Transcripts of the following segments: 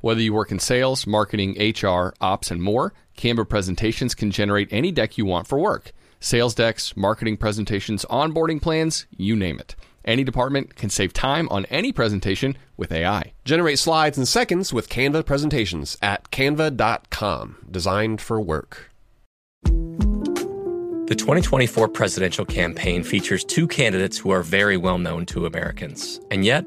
Whether you work in sales, marketing, HR, ops, and more, Canva presentations can generate any deck you want for work. Sales decks, marketing presentations, onboarding plans, you name it. Any department can save time on any presentation with AI. Generate slides in seconds with Canva presentations at canva.com. Designed for work. The 2024 presidential campaign features two candidates who are very well known to Americans. And yet,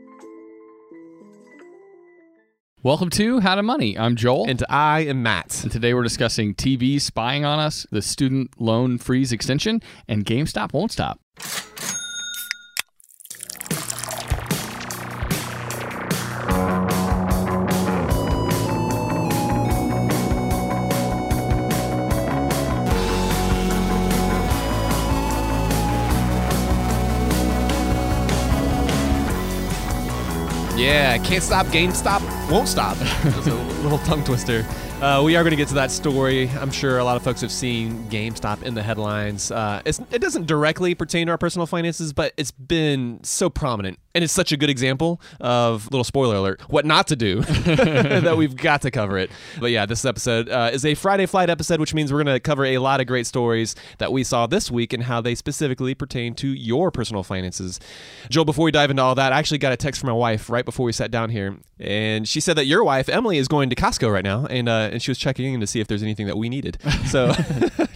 Welcome to How to Money. I'm Joel. And I am Matt. And today we're discussing TV spying on us, the student loan freeze extension, and GameStop won't stop. Yeah, can't stop, GameStop won't stop. That's a little tongue twister. We are going to get to that story. I'm sure a lot of folks have seen GameStop in the headlines. It doesn't directly pertain to our personal finances, but it's been so prominent. And it's such a good example of, little spoiler alert, what not to do that we've got to cover it. But yeah, this episode is a Friday Flight episode, which means we're going to cover a lot of great stories that we saw this week and how they specifically pertain to your personal finances. Joel, before we dive into all that, I actually got a text from my wife right before we sat down here. And she said that your wife, Emily, is going to Costco right now. And she was checking in to see if there's anything that we needed. So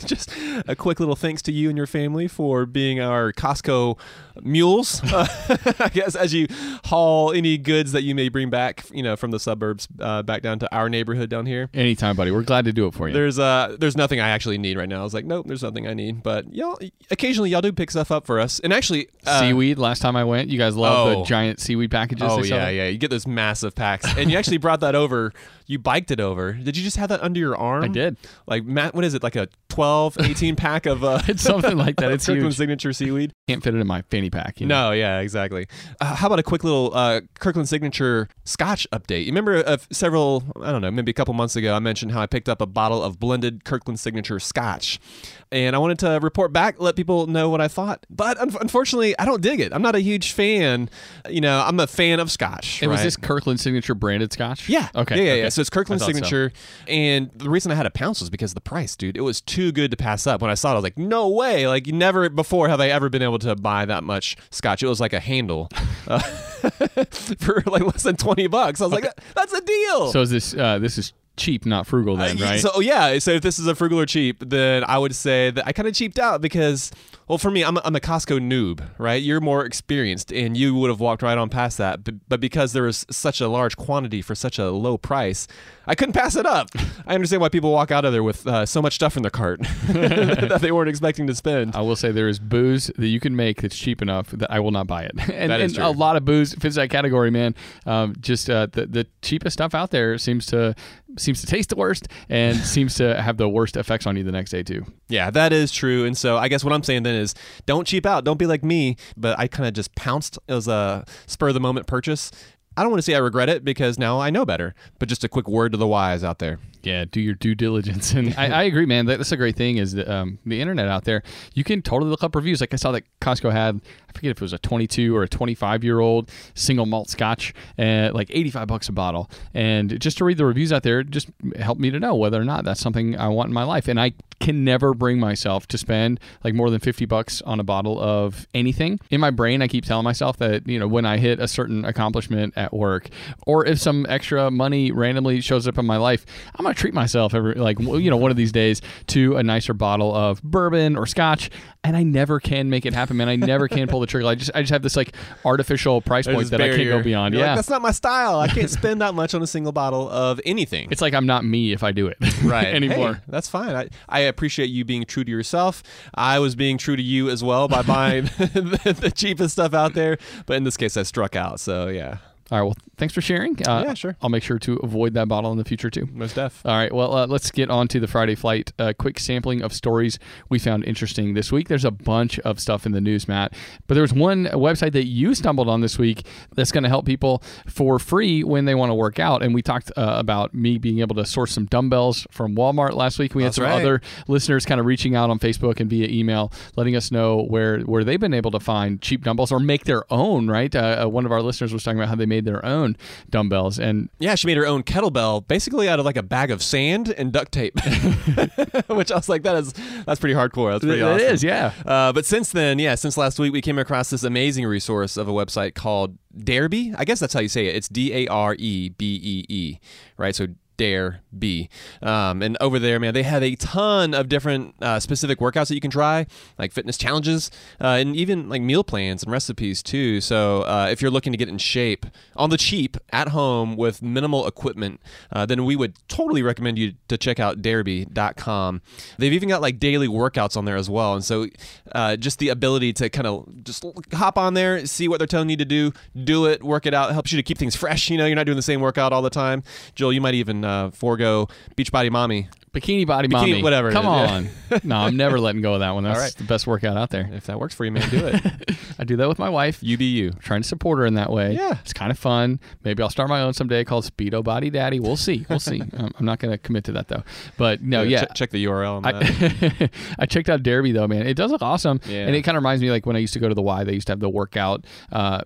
just a quick little thanks to you and your family for being our Costco mules, I guess, as you haul any goods that you may bring back, you know, from the suburbs back down to our neighborhood down here. Anytime, buddy. We're glad to do it for you. There's nothing I actually need right now. I was like, nope, there's nothing I need. But y'all occasionally do pick stuff up for us. And actually, seaweed. Last time I went, you guys love the giant seaweed packages. Oh yeah, yeah. You get those massive packs, and you actually brought that over. You biked it over. Did you just have that under your arm? I did. Like, Matt, what is it? Like a 12, 18 pack of... it's something like that. It's Kirkland Signature seaweed. Can't fit it in my fanny pack. You know? No, yeah, exactly. How about a quick little Kirkland Signature Scotch update? You remember maybe a couple months ago, I mentioned how I picked up a bottle of blended Kirkland Signature Scotch. And I wanted to report back, let people know what I thought. But unfortunately, I don't dig it. I'm not a huge fan. You know, I'm a fan of Scotch. And right? Was this Kirkland Signature branded Scotch? Yeah. Okay. Yeah. So it's Kirkland Signature. So. And the reason I had a pounce was because of the price, dude. It was too good to pass up. When I saw it, I was like, no way. Like, never before have I ever been able to buy that much Scotch. It was like a handle for like less than $20. I was like, that's a deal. So is this is cheap, not frugal then, right? So if this is a frugal or cheap, then I would say that I kind of cheaped out because Well, for me, I'm a Costco noob, right? You're more experienced, and you would have walked right on past that. But because there was such a large quantity for such a low price, I couldn't pass it up. I understand why people walk out of there with so much stuff in their cart that they weren't expecting to spend. I will say there is booze that you can make that's cheap enough that I will not buy it. and a lot of booze fits that category, man. The cheapest stuff out there seems to taste the worst and seems to have the worst effects on you the next day too. Yeah, that is true. And so I guess what I'm saying then is don't cheap out. Don't be like me. But I kind of just pounced. It was a spur of the moment purchase. I don't want to say I regret it because now I know better. But just a quick word to the wise out there. Yeah, do your due diligence. And I agree, man. That's a great thing is the internet out there. You can totally look up reviews. Like I saw that Costco had, I forget if it was a 22 or a 25-year-old single malt scotch at like $85 a bottle. And just to read the reviews out there just helped me to know whether or not that's something I want in my life. And I can never bring myself to spend like more than $50 on a bottle of anything. In my brain, I keep telling myself that, you know, when I hit a certain accomplishment at work or if some extra money randomly shows up in my life, I'm going to treat myself one of these days to a nicer bottle of bourbon or scotch, and I never can make it happen, man. I never can pull the trigger. I just have this like artificial price point that barrier I can't go beyond. You're like, that's not my style. I can't spend that much on a single bottle of anything. It's like I'm not me if I do it right anymore. Hey, that's fine. I appreciate you being true to yourself. I was being true to you as well by buying the cheapest stuff out there, but in this case I struck out, so yeah. All right, well, thanks for sharing. Yeah, sure. I'll make sure to avoid that bottle in the future, too. Most def. All right, well, let's get on to the Friday flight. A quick sampling of stories we found interesting this week. There's a bunch of stuff in the news, Matt, but there's one website that you stumbled on this week that's going to help people for free when they want to work out, and we talked about me being able to source some dumbbells from Walmart last week. We had some other listeners kind of reaching out on Facebook and via email, letting us know where they've been able to find cheap dumbbells or make their own, right? One of our listeners was talking about how they made their own dumbbells, and yeah, she made her own kettlebell basically out of like a bag of sand and duct tape, which I was like, that's pretty hardcore. That's pretty awesome. It is, yeah. But since then, yeah, since last week, we came across this amazing resource of a website called Darebee. I guess that's how you say it. It's Darebee, right? So Darebee. And over there, man, they have a ton of different specific workouts that you can try, like fitness challenges, and even like meal plans and recipes too. So if you're looking to get in shape on the cheap at home with minimal equipment, then we would totally recommend you to check out Darebee.com. They've even got like daily workouts on there as well. And so just the ability to kind of just hop on there, see what they're telling you to do it, work it out. It helps you to keep things fresh. You know, you're not doing the same workout all the time. Joel, you might even forego Beachbody Mommy. Bikini Body Mommy. Bikini, whatever. Come on. No, I'm never letting go of that one. That's all right. The best workout out there. If that works for you, man, do it. I do that with my wife. You be you. I'm trying to support her in that way. Yeah. It's kind of fun. Maybe I'll start my own someday called Speedo Body Daddy. We'll see. We'll see. I'm not going to commit to that, though. But no, yeah. Check the URL on that. I checked out Darebee, though, man. It does look awesome. Yeah. And it kind of reminds me like when I used to go to the Y, they used to have the workout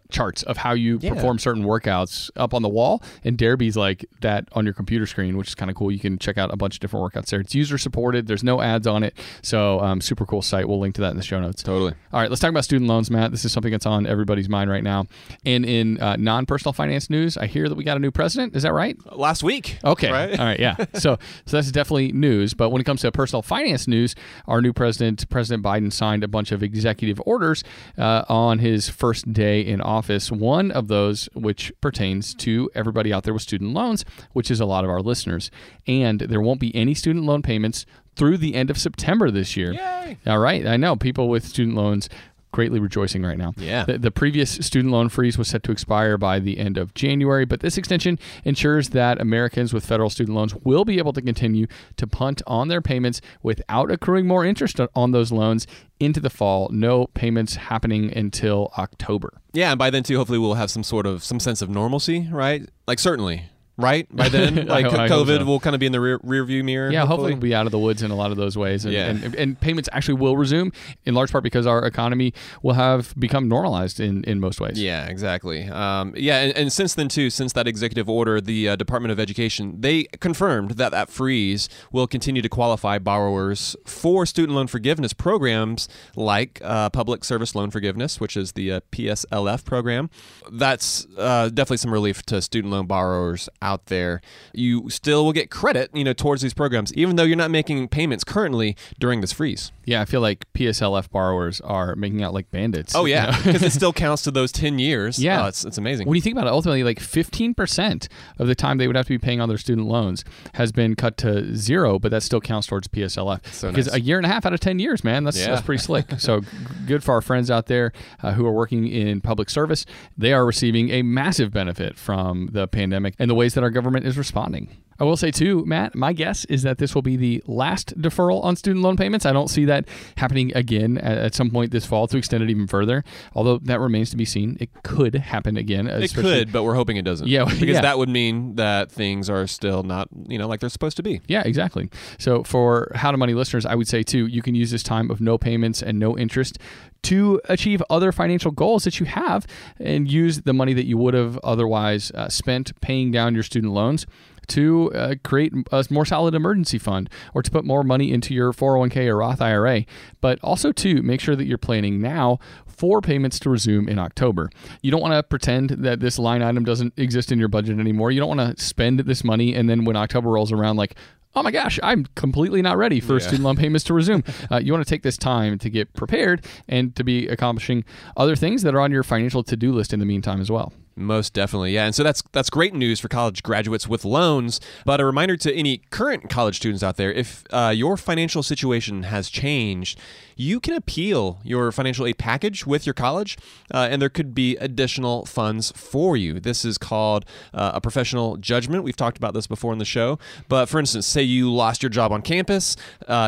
charts of how you perform certain workouts up on the wall. And Darebee's like that on your computer screen, which is kind of cool. You can check out a bunch of different workouts there. It's user supported. There's no ads on it. So super cool site. We'll link to that in the show notes. Totally. All right. Let's talk about student loans, Matt. This is something that's on everybody's mind right now. And in non-personal finance news, I hear that we got a new president. Is that right? Last week. Okay. Right? All right. Yeah. So that's definitely news. But when it comes to personal finance news, our new president, President Biden, signed a bunch of executive orders on his first day in office. One of those, which pertains to everybody out there with student loans, which is a lot of our listeners. And there won't be any student loan payments through the end of September this year. Yay. All right. I know people with student loans greatly rejoicing right now. Yeah. The previous student loan freeze was set to expire by the end of January, but this extension ensures that Americans with federal student loans will be able to continue to punt on their payments without accruing more interest on those loans into the fall. No payments happening until October. Yeah. And by then too, hopefully we'll have some sense of normalcy, right? Like certainly. Right? By then, like COVID will kind of be in the rearview mirror. Yeah, hopefully we'll be out of the woods in a lot of those ways. And payments actually will resume, in large part because our economy will have become normalized in most ways. Yeah, exactly. And since then, too, since that executive order, the Department of Education, they confirmed that freeze will continue to qualify borrowers for student loan forgiveness programs like Public Service Loan Forgiveness, which is the PSLF program. That's definitely some relief to student loan borrowers out out there, you still will get credit, you know, towards these programs, even though you're not making payments currently during this freeze. Yeah, I feel like PSLF borrowers are making out like bandits. Oh yeah, because it still counts to those 10 years. Yeah, oh, it's amazing. When you think about it, ultimately, like 15% of the time they would have to be paying on their student loans has been cut to zero, but that still counts towards PSLF. So because nice. A year and a half out of 10 years, man, that's pretty slick. So good for our friends out there who are working in public service. They are receiving a massive benefit from the pandemic and the ways that our government is responding. I will say too, Matt, my guess is that this will be the last deferral on student loan payments. I don't see that happening again at some point this fall to extend it even further, although that remains to be seen. It could happen again. It could, but we're hoping it doesn't. Yeah. Because that would mean that things are still not, you know, like they're supposed to be. Yeah, exactly. So for How to Money listeners, I would say too, you can use this time of no payments and no interest to achieve other financial goals that you have and use the money that you would have otherwise spent paying down your student loans to create a more solid emergency fund or to put more money into your 401k or Roth IRA, but also to make sure that you're planning now for payments to resume in October. You don't want to pretend that this line item doesn't exist in your budget anymore. You don't want to spend this money and then when October rolls around, like, oh my gosh, I'm completely not ready for student loan payments to resume. You want to take this time to get prepared and to be accomplishing other things that are on your financial to-do list in the meantime as well. Most definitely, yeah. And so that's great news for college graduates with loans. But a reminder to any current college students out there, if your financial situation has changed, you can appeal your financial aid package with your college, and there could be additional funds for you. This is called a professional judgment. We've talked about this before in the show. But for instance, say you lost your job on campus,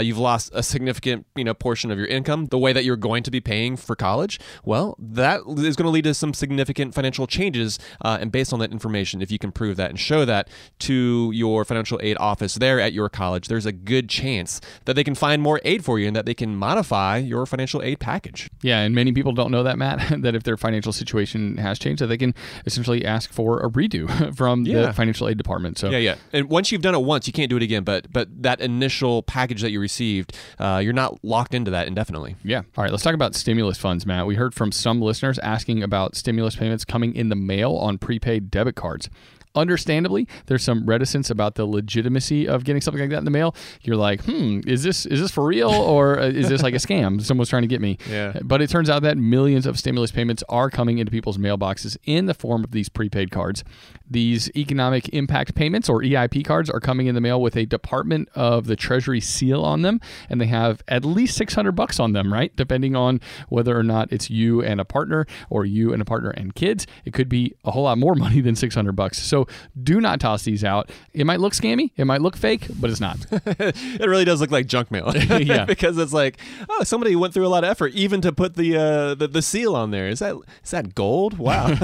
you've lost a significant portion of your income, the way that you're going to be paying for college. Well, that is going to lead to some significant financial changes. And based on that information, if you can prove that and show that to your financial aid office there at your college, there's a good chance that they can find more aid for you and that they can modify your financial aid package. Yeah, and many people don't know that, Matt, that if their financial situation has changed, that they can essentially ask for a redo from the financial aid department. So and once you've done it once, you can't do it again. But that initial package that you received, you're not locked into that indefinitely. Yeah. All right, let's talk about stimulus funds, Matt. We heard from some listeners asking about stimulus payments coming in the mail on prepaid debit cards. Understandably, there's some reticence about the legitimacy of getting something like that in the mail. You're like, is this for real or is this like a scam? Someone's trying to get me. Yeah. But it turns out that millions of stimulus payments are coming into people's mailboxes in the form of these prepaid cards. These economic impact payments or EIP cards are coming in the mail with a Department of the Treasury seal on them, and they have at least $600 on them, right? Depending on whether or not it's you and a partner or you and a partner and kids, it could be a whole lot more money than $600. So do not toss these out. It might look scammy. It might look fake, but it's not. It really does look like junk mail. Yeah. Because it's like, oh, somebody went through a lot of effort even to put the seal on there. Is that gold? Wow.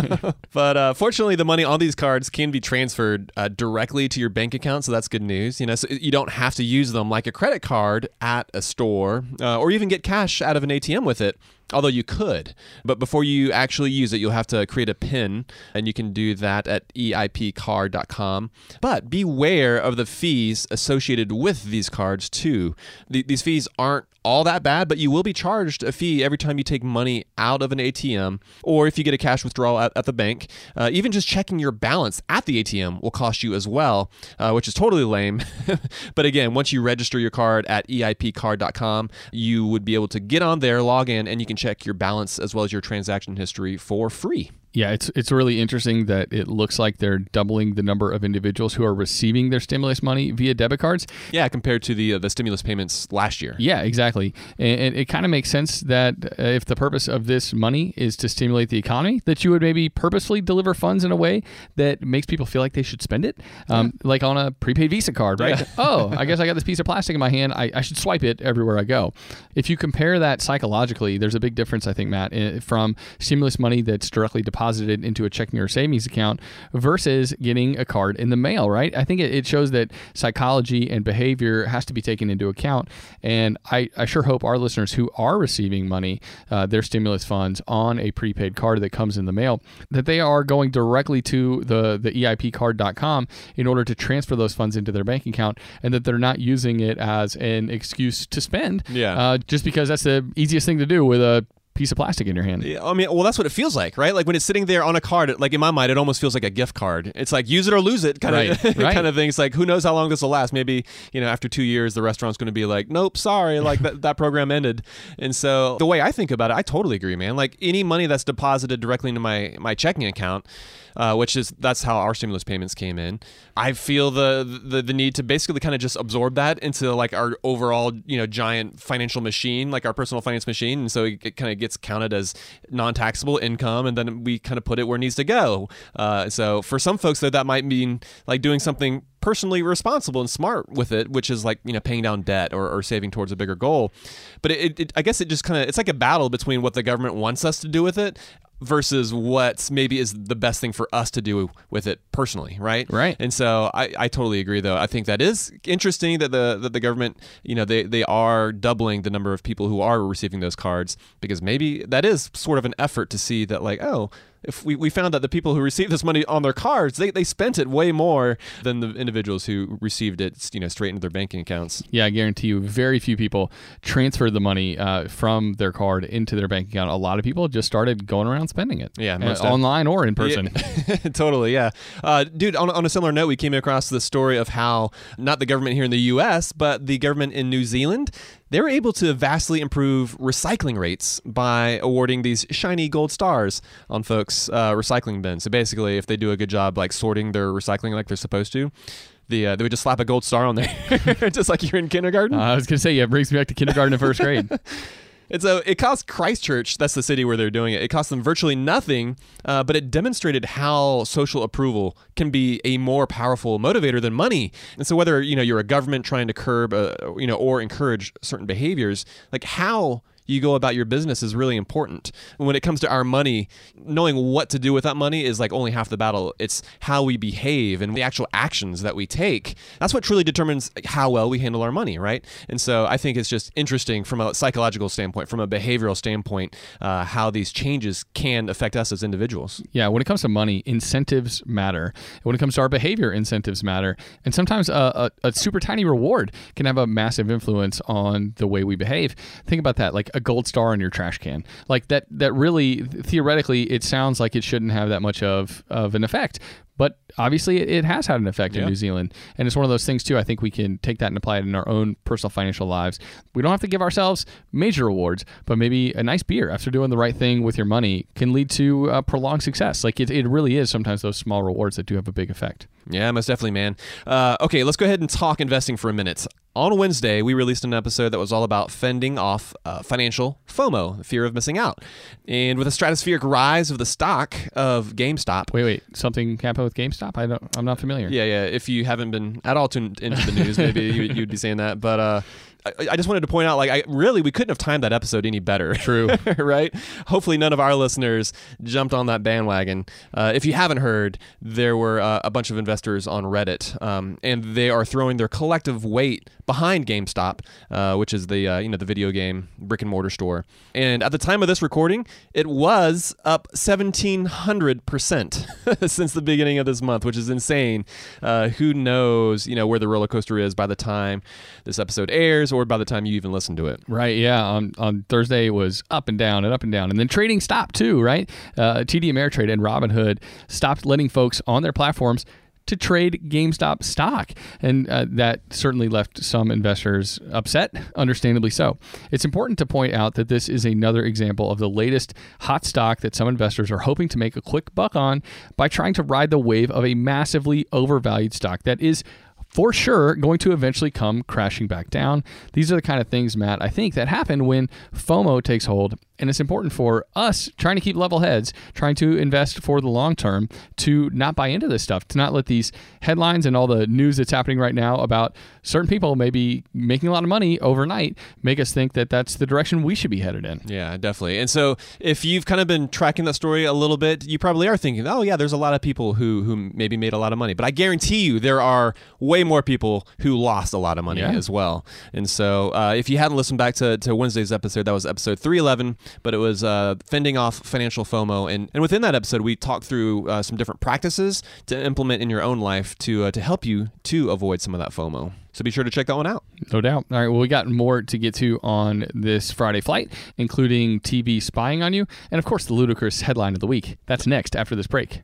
But fortunately, the money on these cards can be transferred directly to your bank account. So that's good news. So you don't have to use them like a credit card at a store or even get cash out of an ATM with it. Although you could, but before you actually use it, you'll have to create a PIN, and you can do that at eipcard.com. But beware of the fees associated with these cards, too. These fees aren't all that bad, but you will be charged a fee every time you take money out of an ATM or if you get a cash withdrawal at the bank. Even just checking your balance at the ATM will cost you as well, which is totally lame. But again, once you register your card at eipcard.com, you would be able to get on there, log in, and you can check your balance as well as your transaction history for free. Yeah, it's really interesting that it looks like they're doubling the number of individuals who are receiving their stimulus money via debit cards. Yeah, compared to the stimulus payments last year. Yeah, exactly. And it kind of makes sense that if the purpose of this money is to stimulate the economy, that you would maybe purposely deliver funds in a way that makes people feel like they should spend it, like on a prepaid Visa card, right? Yeah. Oh, I guess I got this piece of plastic in my hand. I should swipe it everywhere I go. If you compare that psychologically, there's a big difference, I think, Matt, from stimulus money that's directly deposited into a checking or savings account versus getting a card in the mail, right? I think it shows that psychology and behavior has to be taken into account. And I sure hope our listeners who are receiving money, their stimulus funds on a prepaid card that comes in the mail, that they are going directly to the eipcard.com in order to transfer those funds into their bank account and that they're not using it as an excuse to spend just because that's the easiest thing to do with a piece of plastic in your hand. Yeah, I mean, well, that's what it feels like, right? Like when it's sitting there on a card, like in my mind, it almost feels like a gift card. It's like use it or lose it kind of thing. It's like, who knows how long this will last? Maybe, you know, after 2 years, the restaurant's going to be like, nope, sorry, like that program ended. And so the way I think about it, I totally agree, man. Like any money that's deposited directly into my checking account, that's how our stimulus payments came in. I feel the need to basically kind of just absorb that into like our overall, you know, giant financial machine, like our personal finance machine. And so it kind of gets counted as non-taxable income, and then we kind of put it where it needs to go. So for some folks, though, that might mean like doing something personally responsible and smart with it, which is like, you know, paying down debt or saving towards a bigger goal. But I guess it just kind of, it's like a battle between what the government wants us to do with it versus what maybe is the best thing for us to do with it personally, right? Right. And so I totally agree, though. I think that is interesting that the government, you know, they are doubling the number of people who are receiving those cards, because maybe that is sort of an effort to see that, like, oh, if we found that the people who received this money on their cards, they spent it way more than the individuals who received it, you know, straight into their banking accounts. Yeah, I guarantee you very few people transferred the money from their card into their bank account. A lot of people just started going around spending it. Yeah, online or in person. Yeah. Totally, yeah. Dude, on a similar note, we came across the story of how not the government here in the U.S., but the government in New Zealand, they were able to vastly improve recycling rates by awarding these shiny gold stars on folks' recycling bins. So basically, if they do a good job like sorting their recycling like they're supposed to, they would just slap a gold star on there, just like you're in kindergarten. I was going to say, yeah, it brings me back to kindergarten and first grade. And so it cost Christchurch, that's the city where they're doing it, it cost them virtually nothing, but it demonstrated how social approval can be a more powerful motivator than money. And so whether, you know, you're a government trying to curb, you know, or encourage certain behaviors, like how you go about your business is really important. When it comes to our money, knowing what to do with that money is like only half the battle. It's how we behave and the actual actions that we take. That's what truly determines how well we handle our money, right? And so I think it's just interesting from a psychological standpoint, from a behavioral standpoint, how these changes can affect us as individuals. Yeah, when it comes to money, incentives matter. When it comes to our behavior, incentives matter. And sometimes a super tiny reward can have a massive influence on the way we behave. Think about that. Like, a gold star in your trash can, like that really theoretically it sounds like it shouldn't have that much of an effect, but obviously it has had an effect in New Zealand. And it's one of those things too, I think we can take that and apply it in our own personal financial lives. We don't have to give ourselves major rewards, but maybe a nice beer after doing the right thing with your money can lead to prolonged success. Like it really is sometimes those small rewards that do have a big effect. Yeah, most definitely, man. Okay, let's go ahead and talk investing for a minute. On Wednesday, we released an episode that was all about fending off financial FOMO, fear of missing out. And with a stratospheric rise of the stock of GameStop. Wait, something happened with GameStop? I'm not familiar. Yeah. If you haven't been at all tuned into the news, maybe you'd be saying that. But I just wanted to point out, like, we couldn't have timed that episode any better. True. Right? Hopefully none of our listeners jumped on that bandwagon. If you haven't heard, there were a bunch of investors on Reddit, and they are throwing their collective weight behind GameStop, which is the you know, the video game brick and mortar store. And at the time of this recording, it was up 1,700% since the beginning of this month, which is insane. Who knows, you know, where the roller coaster is by the time this episode airs, or by the time you even listen to it. Right, yeah. On Thursday, it was up and down. And then trading stopped too, right? TD Ameritrade and Robinhood stopped letting folks on their platforms to trade GameStop stock. And that certainly left some investors upset, understandably so. It's important to point out that this is another example of the latest hot stock that some investors are hoping to make a quick buck on by trying to ride the wave of a massively overvalued stock that is for sure going to eventually come crashing back down. These are the kind of things, Matt, I think that happen when FOMO takes hold. And it's important for us trying to keep level heads, trying to invest for the long term, to not buy into this stuff, to not let these headlines and all the news that's happening right now about certain people maybe making a lot of money overnight make us think that that's the direction we should be headed in. Yeah, definitely. And so if you've kind of been tracking that story a little bit, you probably are thinking, oh yeah, there's a lot of people who maybe made a lot of money. But I guarantee you there are way more people who lost a lot of money as well. And so if you hadn't listened back to Wednesday's episode, that was episode 311, but it was fending off financial FOMO. And within that episode, we talked through some different practices to implement in your own life to help you to avoid some of that FOMO. So be sure to check that one out. No doubt. All right. Well, we got more to get to on this Friday flight, including TV spying on you. And of course, the Ludacris headline of the week. That's next after this break.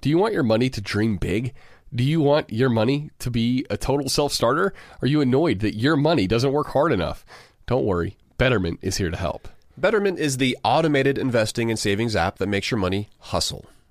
Do you want your money to dream big? Do you want your money to be a total self-starter? Are you annoyed that your money doesn't work hard enough? Don't worry, Betterment is here to help. Betterment is the automated investing and savings app that makes your money hustle.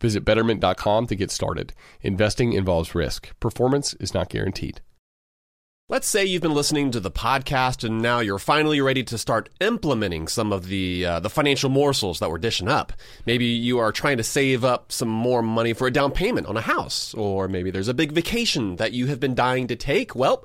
Visit Betterment.com to get started. Investing involves risk. Performance is not guaranteed. Let's say you've been listening to the podcast and now you're finally ready to start implementing some of the financial morsels that we're dishing up. Maybe you are trying to save up some more money for a down payment on a house, or maybe there's a big vacation that you have been dying to take. Well,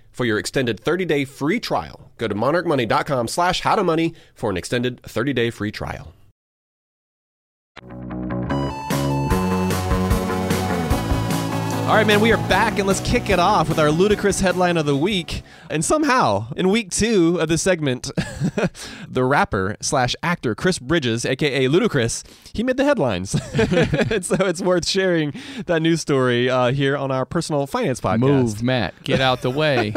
For your extended 30-day free trial, go to monarchmoney.com/howtomoney for an extended 30-day free trial. All right, man, we are back, and let's kick it off with our Ludacris headline of the week. And somehow, in week 2 of this segment, the rapper/actor Chris Bridges, a.k.a. Ludacris, he made the headlines. So it's worth sharing that news story here on our personal finance podcast. Move, Matt. Get out the way.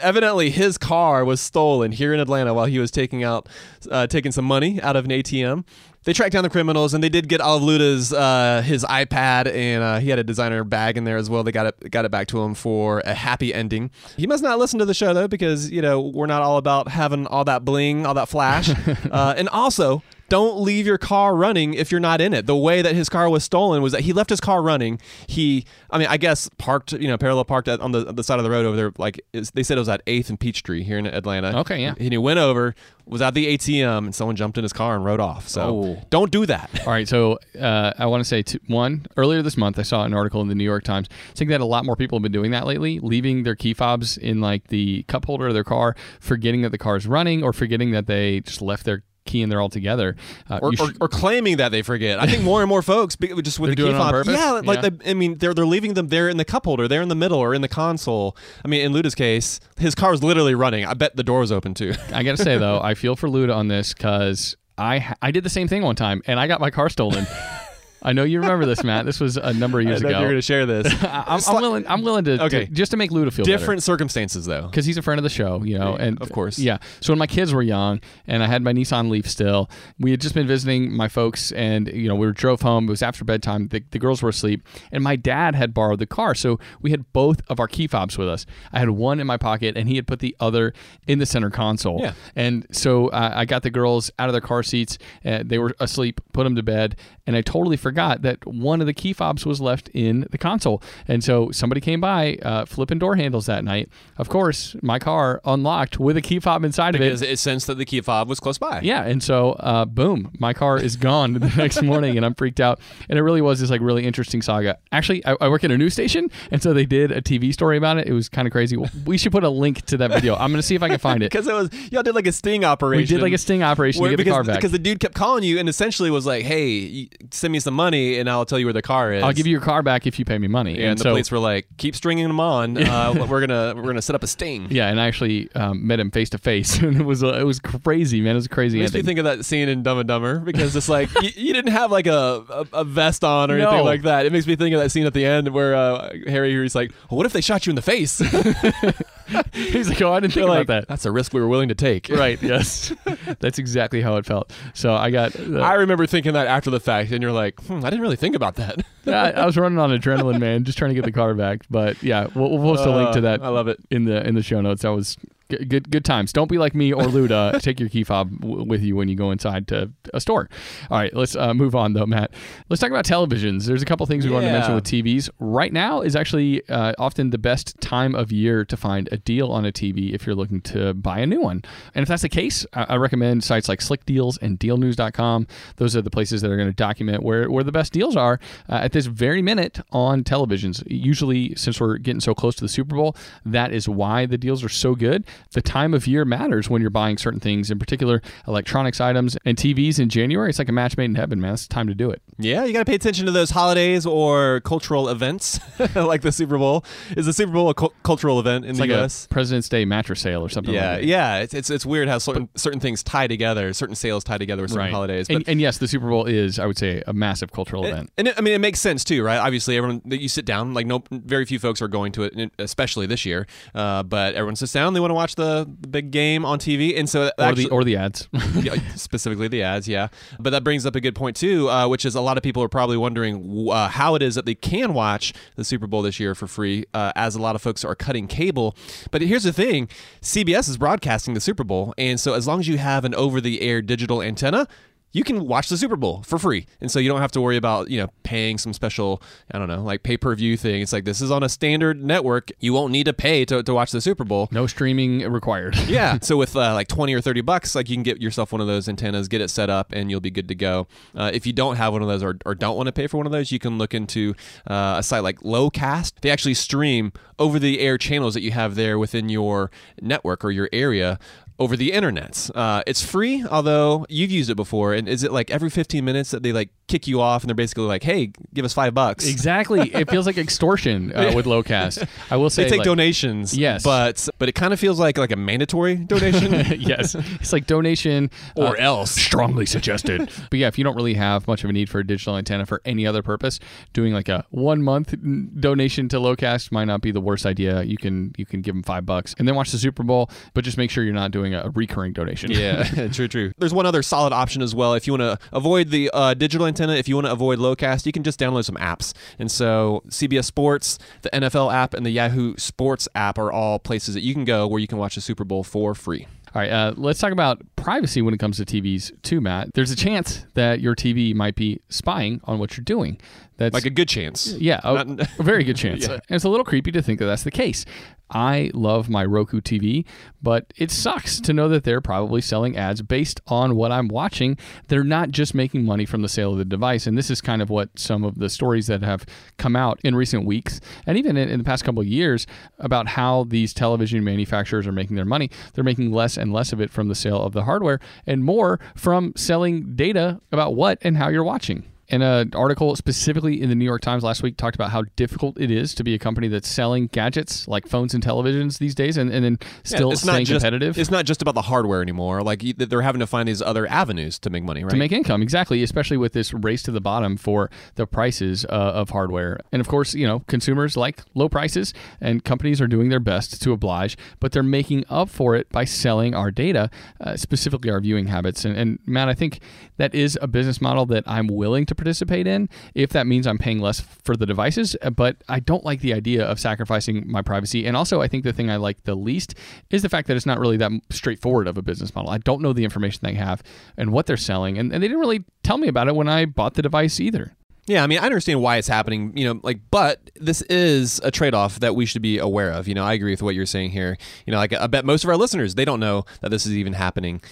Evidently, his car was stolen here in Atlanta while he was taking some money out of an ATM. They tracked down the criminals, and they did get all of Luda's, his iPad, and he had a designer bag in there as well. They got it back to him for a happy ending. He must not listen to the show, though, because, you know, we're not all about having all that bling, all that flash. And also, don't leave your car running if you're not in it. The way that his car was stolen was that he left his car running. He, I mean, I guess parked, you know, parallel parked on the side of the road over there. Like they said it was at 8th and Peachtree here in Atlanta. Okay, yeah. And he went over, was at the ATM, and someone jumped in his car and rode off. So don't do that. All right, so I want to say, one, earlier this month, I saw an article in the New York Times. I think that a lot more people have been doing that lately, leaving their key fobs in like the cup holder of their car, forgetting that the car's running or forgetting that they just left their key in there altogether, or claiming that they forget. I think more and more folks just with the key fob, I mean, they're leaving them there in the cup holder, they're in the middle or in the console. I mean, in Luda's case, his car was literally running. I bet the door was open too. I gotta say though, I feel for Luda on this because I did the same thing one time and I got my car stolen. I know you remember this, Matt. This was a number of years ago. You're going to share this. I'm willing to just to make Luda feel different better. Circumstances though, because he's a friend of the show, you know, and of course, yeah. So when my kids were young, and I had my Nissan Leaf still, we had just been visiting my folks, and you know, we drove home. It was after bedtime. The girls were asleep, and my dad had borrowed the car, so we had both of our key fobs with us. I had one in my pocket, and he had put the other in the center console. Yeah. And so I got the girls out of their car seats. They were asleep. Put them to bed, and I totally forgot that one of the key fobs was left in the console. And so somebody came by flipping door handles that night. Of course, my car unlocked with a key fob inside because of it. It sensed that the key fob was close by. Yeah. And so, boom, my car is gone the next morning and I'm freaked out. And it really was this like really interesting saga. Actually, I work at a news station. And so they did a TV story about it. It was kind of crazy. We should put a link to that video. I'm going to see if I can find it. Because y'all did like a sting operation. We did like a sting operation to get the car back. Because the dude kept calling you and essentially was like, hey, send me some money and I'll tell you where the car is. I'll give you your car back if you pay me money. Yeah, and the police were like, keep stringing them on. We're gonna set up a sting. Yeah, and I actually met him face to face, and it was crazy, man. It was a crazy. Makes me think of that scene in Dumb and Dumber because it's like you didn't have like a vest on or anything like that. It makes me think of that scene at the end where Harry's like, well, what if they shot you in the face? He's like, oh, I didn't think about that. That's a risk we were willing to take. Right. Yes. That's exactly how it felt. So I got. I remember thinking that after the fact, and you're like. I didn't really think about that. Yeah, I was running on adrenaline, man, just trying to get the car back. But yeah, we'll post a link to that. I love it in the show notes. That was good times. Don't be like me or Luda. Take your key fob with you when you go inside to a store. All right, let's move on though, Matt. Let's talk about televisions. There's a couple things we wanted to mention with TVs. Right now is actually often the best time of year to find a deal on a TV if you're looking to buy a new one. And if that's the case, I recommend sites like Slick Deals and DealNews.com. Those are the places that are going to document where the best deals are at this very minute on televisions. Usually, since we're getting so close to the Super Bowl, that is why the deals are so good. The time of year matters when you're buying certain things, in particular electronics items and TVs in January. It's like a match made in heaven, man. It's time to do it. Yeah, you got to pay attention to those holidays or cultural events like the Super Bowl. Is the Super Bowl a cultural event in the U.S.? A President's Day mattress sale or something like that. Yeah, it's weird how certain things tie together, certain sales tie together with certain holidays. But, and yes, the Super Bowl is, I would say, a massive cultural event. And I mean, it makes sense too, right? Obviously, everyone that you sit down, very few folks are going to it, especially this year, but everyone sits down, they want to watch the big game on TV, and so or the ads, specifically the ads, yeah. But that brings up a good point too, which is a lot of people are probably wondering how it is that they can watch the Super Bowl this year for free, as a lot of folks are cutting cable. But here's the thing: CBS is broadcasting the Super Bowl, and so as long as you have an over-the-air digital antenna, you can watch the Super Bowl for free. And so you don't have to worry about, paying some special, I don't know, like pay-per-view thing. It's like, this is on a standard network. You won't need to pay to watch the Super Bowl. No streaming required. Yeah. So with like $20 or $30, like you can get yourself one of those antennas, get it set up, and you'll be good to go. If you don't have one of those or don't want to pay for one of those, you can look into a site like Locast. They actually stream over-the-air channels that you have there within your network or your area over the internet. It's free, although you've used it before. And is it like every 15 minutes that they like kick you off and they're basically like, hey, give us $5? Exactly. It feels like extortion with Locast. I will say they take donations. Yes. But it kind of feels like a mandatory donation. Yes. It's like donation or else strongly suggested. But yeah, if you don't really have much of a need for a digital antenna for any other purpose, doing like a 1 month donation to Locast might not be the worst idea. You can give them $5 and then watch the Super Bowl, but just make sure you're not doing a recurring donation. Yeah, true. There's one other solid option as well. If you want to avoid the digital antenna, if you want to avoid Locast, you can just download some apps. And so CBS Sports, the NFL app, and the Yahoo Sports app are all places that you can go where you can watch the Super Bowl for free. All right, let's talk about privacy when it comes to TVs too, Matt. There's a chance that your TV might be spying on what you're doing. That's like a good chance. Yeah, a very good chance. Yeah. And it's a little creepy to think that that's the case. I love my Roku TV, but it sucks to know that they're probably selling ads based on what I'm watching. They're not just making money from the sale of the device. And this is kind of what some of the stories that have come out in recent weeks, and even in the past couple of years, about how these television manufacturers are making their money. They're making less and less of it from the sale of the hardware and more from selling data about what and how you're watching. And an article specifically in the New York Times last week talked about how difficult it is to be a company that's selling gadgets like phones and televisions these days and then still staying competitive. It's not just about the hardware anymore. Like they're having to find these other avenues to make money, right? To make income, exactly, especially with this race to the bottom for the prices of hardware. And of course, you know, consumers like low prices and companies are doing their best to oblige, but they're making up for it by selling our data, specifically our viewing habits. And Matt, I think that is a business model that I'm willing to participate in if that means I'm paying less for the devices, but I don't like the idea of sacrificing my privacy. And also I think the thing I like the least is the fact that it's not really that straightforward of a business model. I don't know the information they have and what they're selling, and they didn't really tell me about it when I bought the device either. Yeah, I mean, I understand why it's happening, you know, like, but this is a trade-off that we should be aware of. You know, I agree with what you're saying here. You know, like, I bet most of our listeners, they don't know that this is even happening.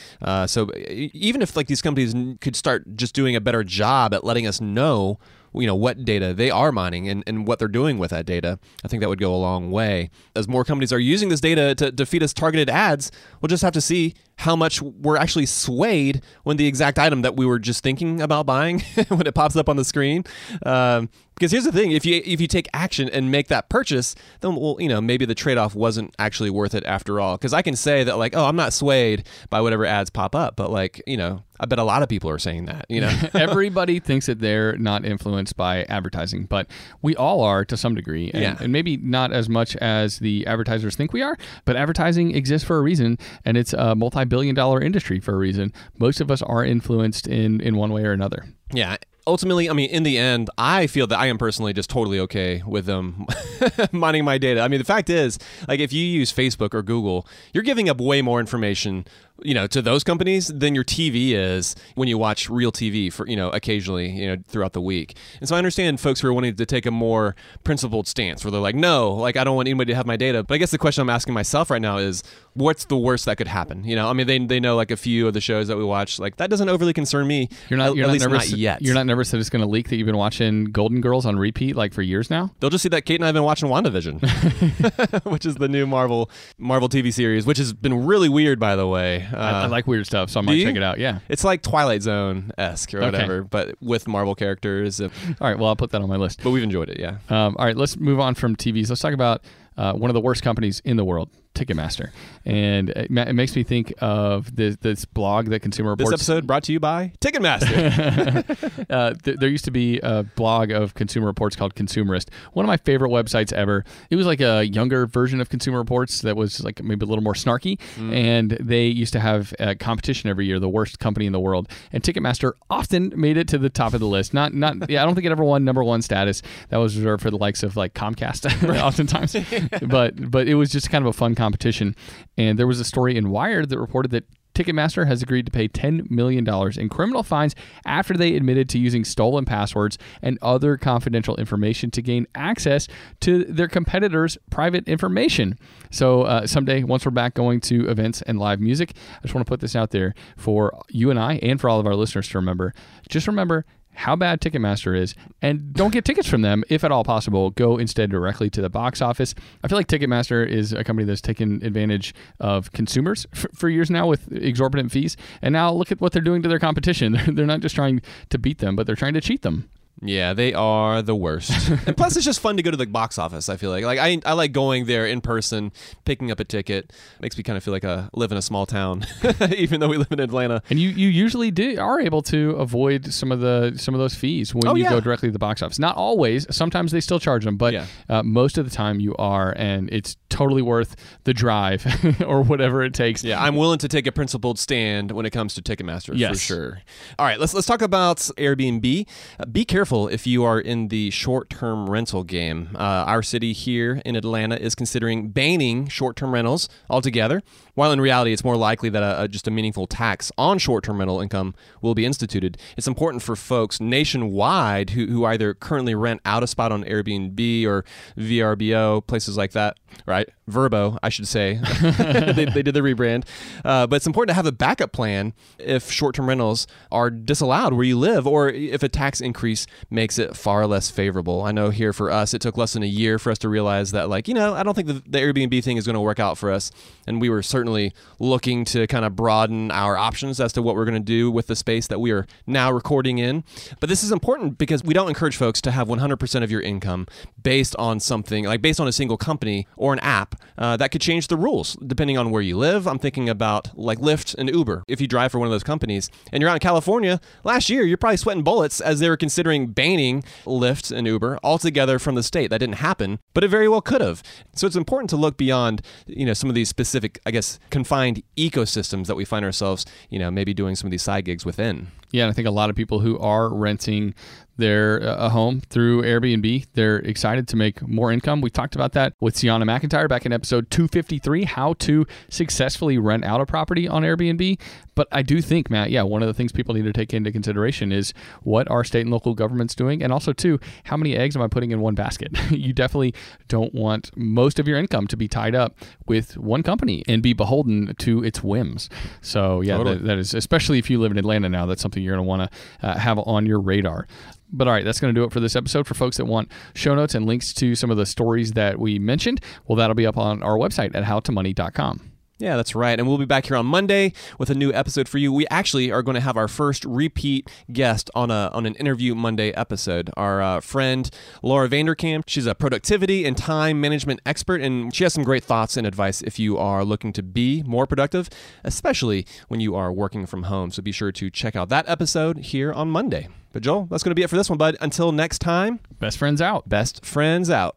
So even if, like, these companies could start just doing a better job at letting us know, you know, what data they are mining and what they're doing with that data, I think that would go a long way. As more companies are using this data to feed us targeted ads, we'll just have to see how much we're actually swayed when the exact item that we were just thinking about buying, when it pops up on the screen. Because here's the thing, if you take action and make that purchase, then well, you know, maybe the trade-off wasn't actually worth it after all. Because I can say that, like, oh, I'm not swayed by whatever ads pop up, but, like, you know, I bet a lot of people are saying that, you know. Everybody thinks that they're not influenced by advertising, but we all are to some degree. And, yeah, and maybe not as much as the advertisers think we are, but advertising exists for a reason, and it's a multi-billion-dollar industry for a reason. Most of us are influenced in one way or another. Yeah. Ultimately, I mean, in the end, I feel that I am personally just totally okay with them mining my data. I mean, the fact is, like, if you use Facebook or Google, you're giving up way more information, you know, to those companies than your TV is when you watch real TV for, you know, occasionally, you know, throughout the week. And so I understand folks who are wanting to take a more principled stance where they're like, no, like, I don't want anybody to have my data. But I guess the question I'm asking myself right now is, what's the worst that could happen? You know, I mean, they know, like, a few of the shows that we watch, like, that doesn't overly concern me. You're not nervous yet. You're not nervous that it's going to leak that you've been watching Golden Girls on repeat, like, for years now? They'll just see that Kate and I have been watching WandaVision, which is the new Marvel TV series, which has been really weird, by the way. I like weird stuff, so I might check it out. Yeah, it's like Twilight Zone-esque or whatever, okay, but with Marvel characters. All right, well, I'll put that on my list. But we've enjoyed it, yeah. All right, let's move on from TVs. Let's talk about one of the worst companies in the world, Ticketmaster. And it makes me think of this blog that Consumer Reports... This episode brought to you by Ticketmaster. There used to be a blog of Consumer Reports called Consumerist. One of my favorite websites ever. It was like a younger version of Consumer Reports that was like maybe a little more snarky. And they used to have a competition every year, the worst company in the world. And Ticketmaster often made it to the top of the list. Not yeah, I don't think it ever won number one status. That was reserved for the likes of like Comcast oftentimes. But it was just kind of a fun competition. And there was a story in Wired that reported that Ticketmaster has agreed to pay $10 million in criminal fines after they admitted to using stolen passwords and other confidential information to gain access to their competitors' private information. So someday, once we're back going to events and live music, I just want to put this out there for you and I and for all of our listeners to remember. Just remember how bad Ticketmaster is, and don't get tickets from them if at all possible. Go instead directly to the box office. I feel like Ticketmaster is a company that's taken advantage of consumers for years now with exorbitant fees, and now look at what they're doing to their competition. They're not just trying to beat them, but they're trying to cheat them. Yeah, they are the worst. And plus, it's just fun to go to the box office, I feel like. Like I like going there in person, picking up a ticket. Makes me kind of feel like I live in a small town, even though we live in Atlanta. And you usually are able to avoid some of those fees when you go directly to the box office. Not always. Sometimes they still charge them, but most of the time you are, and it's totally worth the drive or whatever it takes. Yeah, I'm willing to take a principled stand when it comes to Ticketmaster, yes, for sure. All right, let's talk about Airbnb. Be careful if you are in the short-term rental game. Our city here in Atlanta is considering banning short-term rentals altogether. While in reality, it's more likely that just a meaningful tax on short-term rental income will be instituted. It's important for folks nationwide who either currently rent out a spot on Airbnb or VRBO, places like that, right? VRBO, I should say. They did the rebrand. But it's important to have a backup plan if short-term rentals are disallowed where you live or if a tax increase makes it far less favorable. I know here for us, it took less than a year for us to realize that, like, you know, I don't think the Airbnb thing is going to work out for us. And we were certainly looking to kind of broaden our options as to what we're going to do with the space that we are now recording in. But this is important because we don't encourage folks to have 100% of your income based on something, like based on a single company or an app. That could change the rules depending on where you live. I'm thinking about like Lyft and Uber. If you drive for one of those companies and you're out in California, last year you're probably sweating bullets as they were considering banning Lyft and Uber altogether from the state. That didn't happen, but it very well could have. So it's important to look beyond, you know, some of these specific, I guess, confined ecosystems that we find ourselves, you know, maybe doing some of these side gigs within. Yeah, and I think a lot of people who are renting a home through Airbnb, they're excited to make more income. We talked about that with Sienna McIntyre back in episode 253, how to successfully rent out a property on Airbnb. But I do think, Matt, yeah, one of the things people need to take into consideration is what are state and local governments doing? And also, too, how many eggs am I putting in one basket? You definitely don't want most of your income to be tied up with one company and be beholden to its whims. So, yeah, totally. That is, especially if you live in Atlanta now, that's something you're going to want to have on your radar. But all right, that's going to do it for this episode. For folks that want show notes and links to some of the stories that we mentioned, well, that'll be up on our website at howtomoney.com. Yeah, that's right. And we'll be back here on Monday with a new episode for you. We actually are going to have our first repeat guest on an Interview Monday episode. Our friend, Laura Vanderkam. She's a productivity and time management expert, and she has some great thoughts and advice if you are looking to be more productive, especially when you are working from home. So be sure to check out that episode here on Monday. But Joel, that's going to be it for this one, bud. Until next time, best friends out. Best friends out.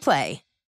Play.